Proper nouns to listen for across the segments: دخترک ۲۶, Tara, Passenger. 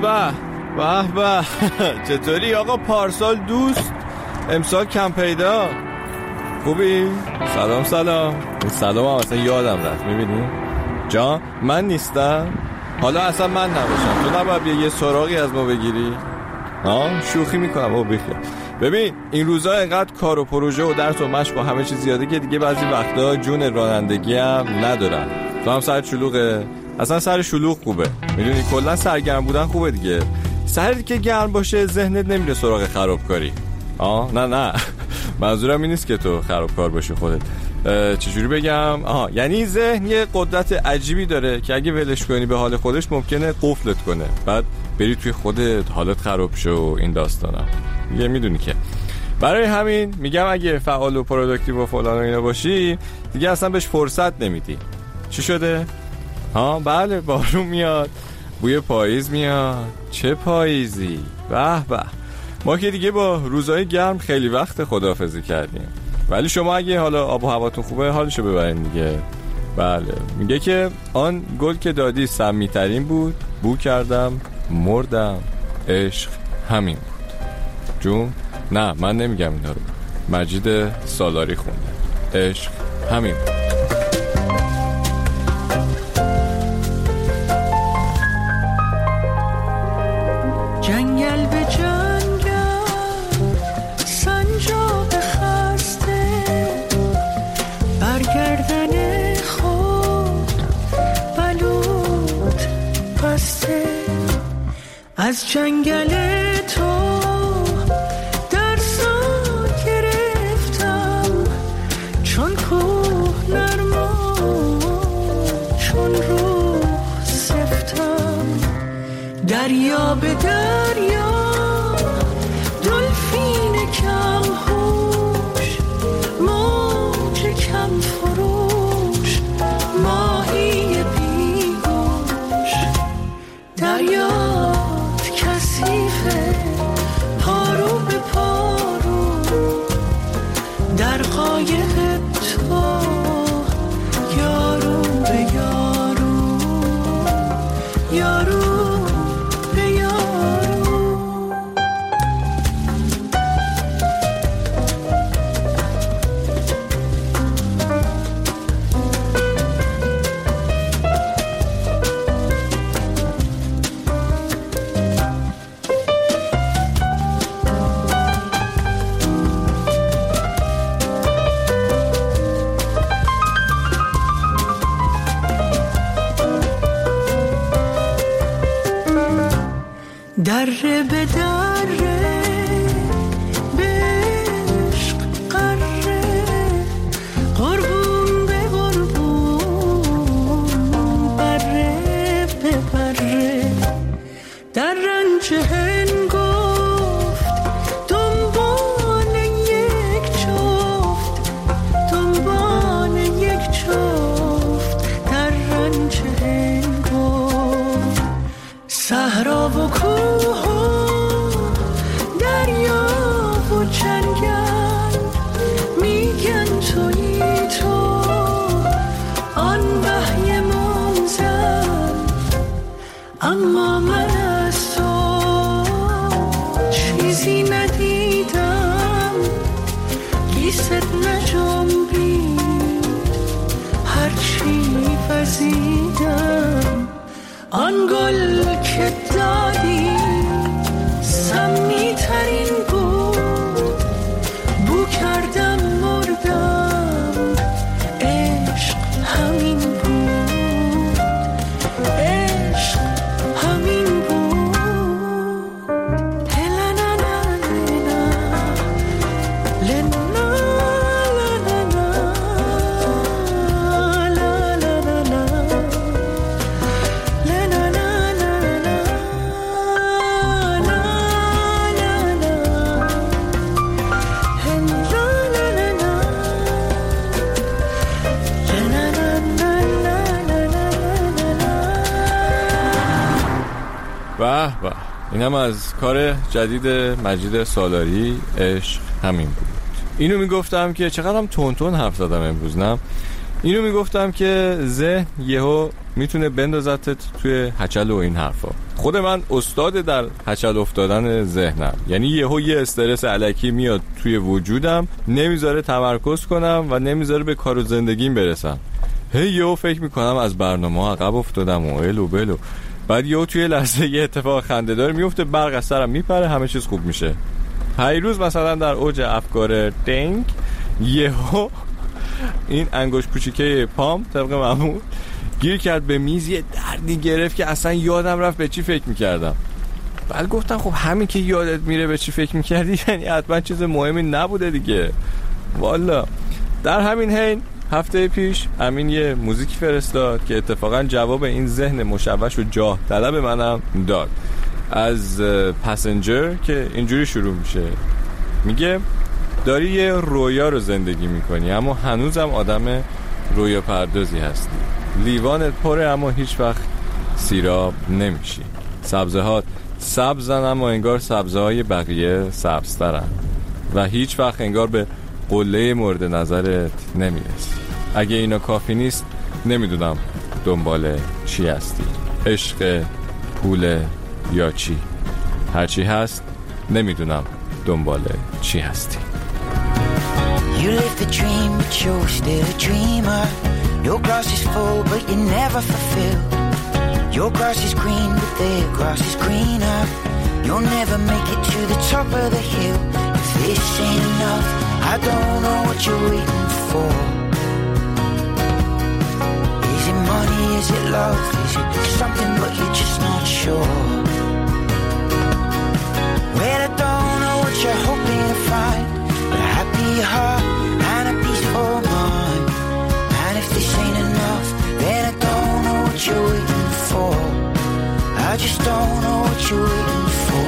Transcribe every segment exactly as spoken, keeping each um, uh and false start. به به به چطوری آقا؟ پارسال دوست، امسال کم پیدا. خوبی؟ سلام سلام سلام هم اصلا یادم رفت. میبینی؟ جان من نیستم، حالا اصلا من نباشم تو نباید یه سراغی از ما بگیری؟ آه شوخی میکنم. او بخیر ببین، این روزا اینقدر کار و پروژه و درس و مشق و همه چیز زیاده که دیگه بعضی وقتا جون رانندگی هم ندارم. تو هم سر شلوغه، اصلا سر شلوغ خوبه، میدونی کلا سرگرم بودن خوبه دیگه. سرت که گرم باشه ذهنت نمیره سراغ خرابکاری. آه نه نه منظورم این نیست که تو خرابکار باشی خودت. چجوری بگم؟ آها، یعنی ذهن یه قدرت عجیبی داره که اگه ولش کنی به حال خودش ممکنه قفلت کنه، بعد بری توی خودت حالت خراب شه و این داستانا. یه میدونی که برای همین میگم اگه فعال و پروداکتیو و فلان و اینا باشی دیگه اصلا بهش فرصت نمیدی. چی شده؟ ها بله، بارون میاد، بوی پاییز میاد. چه پاییزی، به به. ما که دیگه با روزهای گرم خیلی وقت خداحافظی کردیم، ولی شما اگه حالا آب و هواتون خوبه حالشو ببرین دیگه. بله میگه که آن گل که دادی سمی‌ترین بود، بو کردم مردم، عشق همین بود. جون نه من نمیگم اینا رو، مجید سالاری خونده. عشق همین بود. از جنگل تو درس گرفتم، چون کوه نرم چون روح سفتم، دریا به دریا دلفین کم هوش، موج کم فروش، ماهی بیگوش، دریا پارو به پارو در قایق تو، یارو به یارو، یارو به یارو. دره به دره به عشق قره، قربون به قربون، بره به بره، در رنج هنگفت دنبال یک جفت، دنبال یک جفت، در رنج هنگفت، صحرا و کوه، اما من از تو چیزی ندیدم، گیست نجنبید هرچی وزیدم، آن گل که دادی سمی ترین بود، بو کردم مردم، عشق همین بود، عشق به به. این هم از کار جدید مجید سالاری، عشق همین بود. اینو میگفتم که چقدرم تون تون حرف زدم امروز. نم اینو میگفتم که ذهن یهو میتونه بندازتت توی هچل و این حرفا. خود من استاد در هچل افتادن ذهنم، یعنی یهو یه استرس الکی میاد توی وجودم، نمیذاره تمرکز کنم و نمیذاره به کار و زندگیم برسم. هی یهو فکر میکنم از برنامه عقب افتادم و الو بلو، بعد یهو توی لحظه یه اتفاق خنده‌دار میفته، برق از سرم میپره، همه چیز خوب میشه. پیروز مثلا در اوج افکار دنگ یهو این انگوش کوچیکه پام طبق معمول گیر کرد به میز، یه دردی گرفت که اصلا یادم رفت به چی فکر میکردم. بعد گفتم خب همین که یادت میره به چی فکر میکردی یعنی حتما چیز مهمی نبوده دیگه. والا در همین حین هفته پیش امین یه موزیکی فرستاد که اتفاقا جواب این ذهن مشوش و جاه طلب منم داد، از پسنجر که اینجوری شروع میشه، میگه داری یه رویا رو زندگی میکنی اما هنوزم آدم رویا پردازی هستی، لیوانت پره اما هیچ وقت سیراب نمیشی، سبزهات سبزن اما انگار سبزهای بقیه سبزترن و هیچ وقت انگار به قله مورد نظرت نمیرسی. اگه اینا کافی نیست نمیدونم دنبال چی هستی، عشق، پول یا چی، هرچی هست نمیدونم دنبال چی هستی. You live the dream, but you're still a dreamer. Your glass is full, but you're never fulfilled. Your grass is green, but their grass is greener. You'll never make it to the top of the hill. If this ain't enough, I don't know what you're waiting for. Is it money? Is it love? Is it something, but you're just not sure? Well, I don't know what you're hoping to find. Your heart and a peaceful mind. And if this ain't enough, then I don't know what you're waiting for. I just don't know what you're waiting for.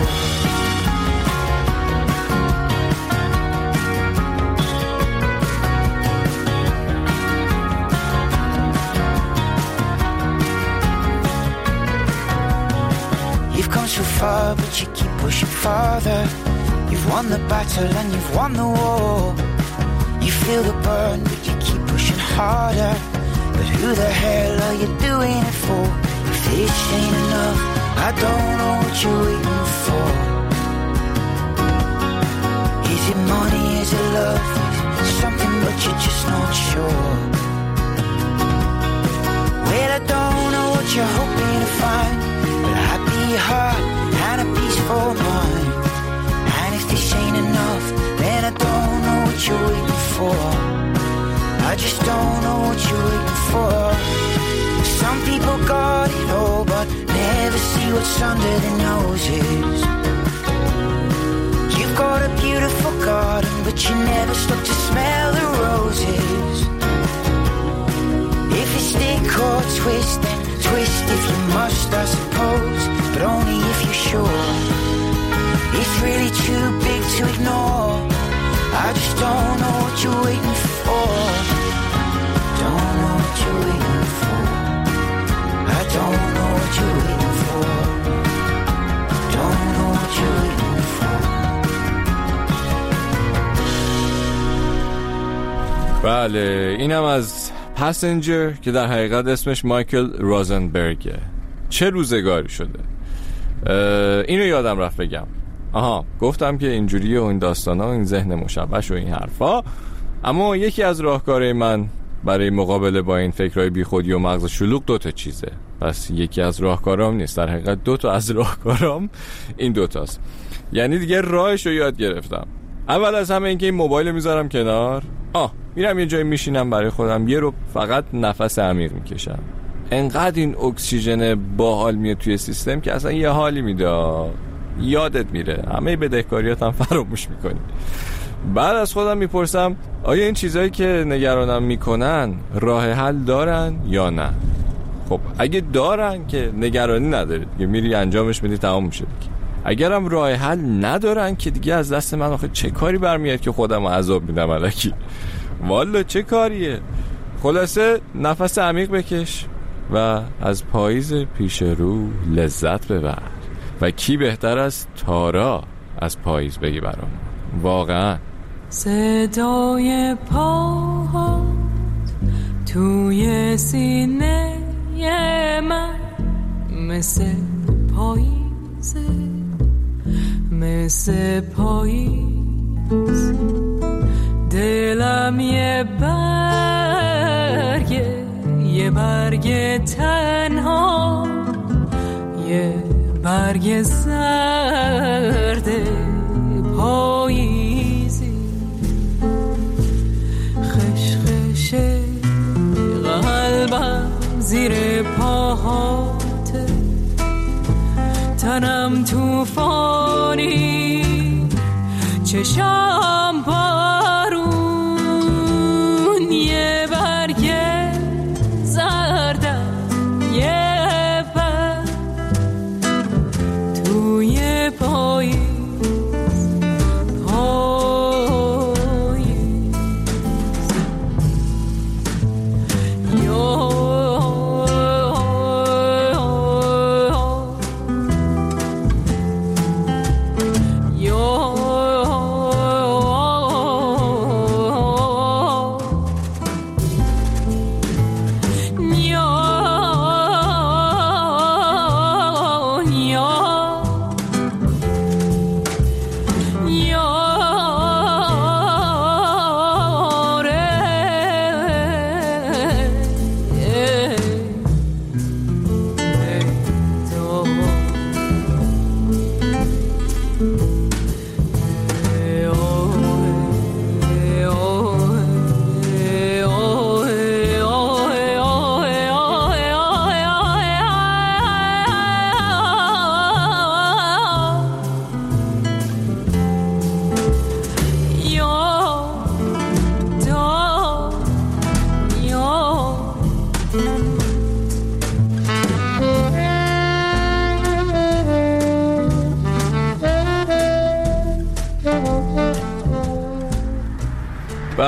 You've come so far, but you keep pushing farther. You've won the battle and you've won the war. You feel the burn but you keep pushing harder. But who the hell are you doing it for? If this ain't enough, I don't know what you're waiting for. Is it money? Is it love? Is it something but you're just not sure? Well, I don't know what you're hoping to find, but a happy heart and a peaceful mind. This ain't enough, man, I don't know what you're waiting for. I just don't know what you're waiting for. Some people got it all, but never see what's under their noses. You've got a beautiful garden, but you never stop to smell the roses. If it's stick or twist, then twist if you must, I suppose. But only if you're sure. It's really too big to ignore. I just don't know what you're waiting for. Don't know what you're waiting for. I don't know what you're waiting for. Don't know what you're waiting for. بله، اینم از پسنجر که در حقیقت اسمش مایکل روزنبرگه. چه روزگاری شده. اینو یادم رفت بگم. آها، گفتم که اینجوری و این داستانا و این ذهن مشوش و این حرفا، اما یکی از راهکارهای من برای مقابله با این فکرهای بیخودی و مغز شلوغ دوتا چیزه. پس یکی از راهکارام نیست، در حقیقت دوتا از راهکارام این دوتاست. یعنی دیگه راهشو یاد گرفتم. اول از همه اینکه این موبایل میذارم کنار، آه میرم یه جایی میشینم برای خودم، یه رو فقط نفس عمیق میکشم. انقدر این اکسیژن باحال میاد توی سیستم که اصلا یه حالی میده، یادت میره، همه بدهکاریات هم فراموش میکنی. بعد از خودم میپرسم آیا این چیزایی که نگرانم میکنن راه حل دارن یا نه. خب اگه دارن که نگرانی نداری، که میری انجامش میدی تمام میشه. اگرم راه حل ندارن که دیگه از دست من آخه چه کاری برمیاد که خودم عذاب میدم الکی، والا چه کاریه. خلاصه نفس عمیق بکش و از پاییز پیش رو لذت ببر. و کی بهتر از تارا از پاییز بگی برام، واقعا. صدای پاهات توی سینه دنیای من مثل پاییزه، مثل پاییز، دلم یه برگه، یه برگه تنها، یه برگه زرده پاییزی، خشخشه قلبم زیر پاهاته، تنم توفانی، چشم بارون، یه برگ زرده، یه بر توی پایی.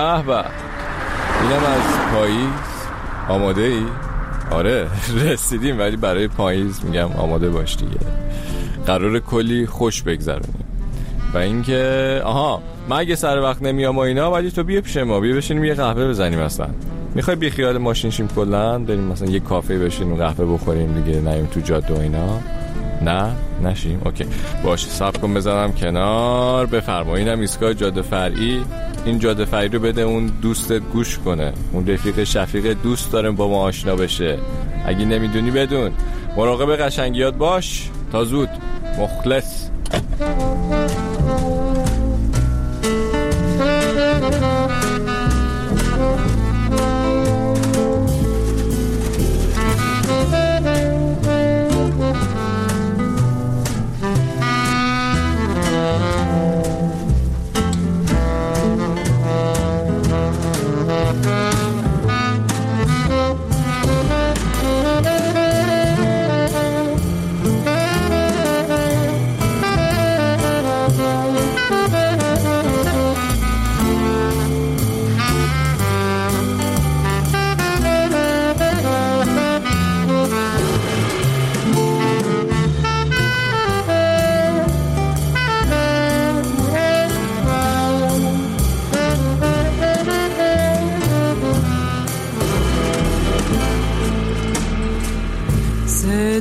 به به، اینم از پاییز. آماده ای؟ آره رسیدیم، ولی برای پاییز میگم آماده باش دیگه، قرار کلی خوش بگذرونیم. و اینکه آها من اگه سر وقت نمیام و اینا، ولی تو بیا پیش ما، بیا بشینیم یه قهوه بزنیم. مثلا میخوای بی خیال ماشین شیم کلا، بریم مثلا یه کافه بشینیم قهوه بخوریم دیگه، نیم تو جاده و اینا. نه نشیم. اوکی باشه، صبر کن بزنم کنار. بفرمایید. اینم ایستگاه جاده فرعی. این جاده فرعی رو بده اون دوستت گوش کنه، اون رفیق شفیق دوست داره با ما آشنا بشه. اگه نمیدونی بدون. مراقب قشنگیات باش. تا زود. مخلص.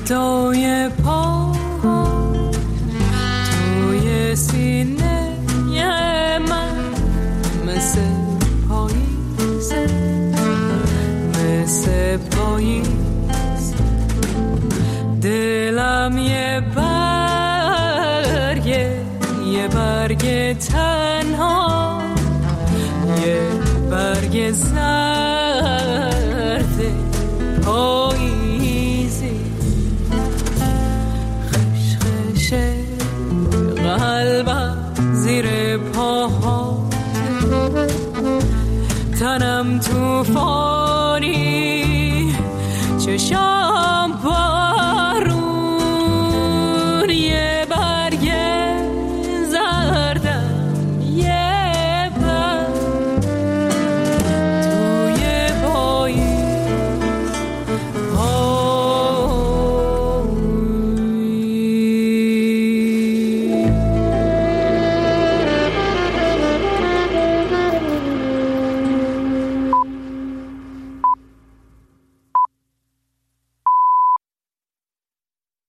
توی پاها، توی سینه من، مثل پاییز، مثل پاییز، دلم یه برگه، یه برگه تنها، یه برگه زرده پاییز، قلبم زیر پاها، تنم توفان.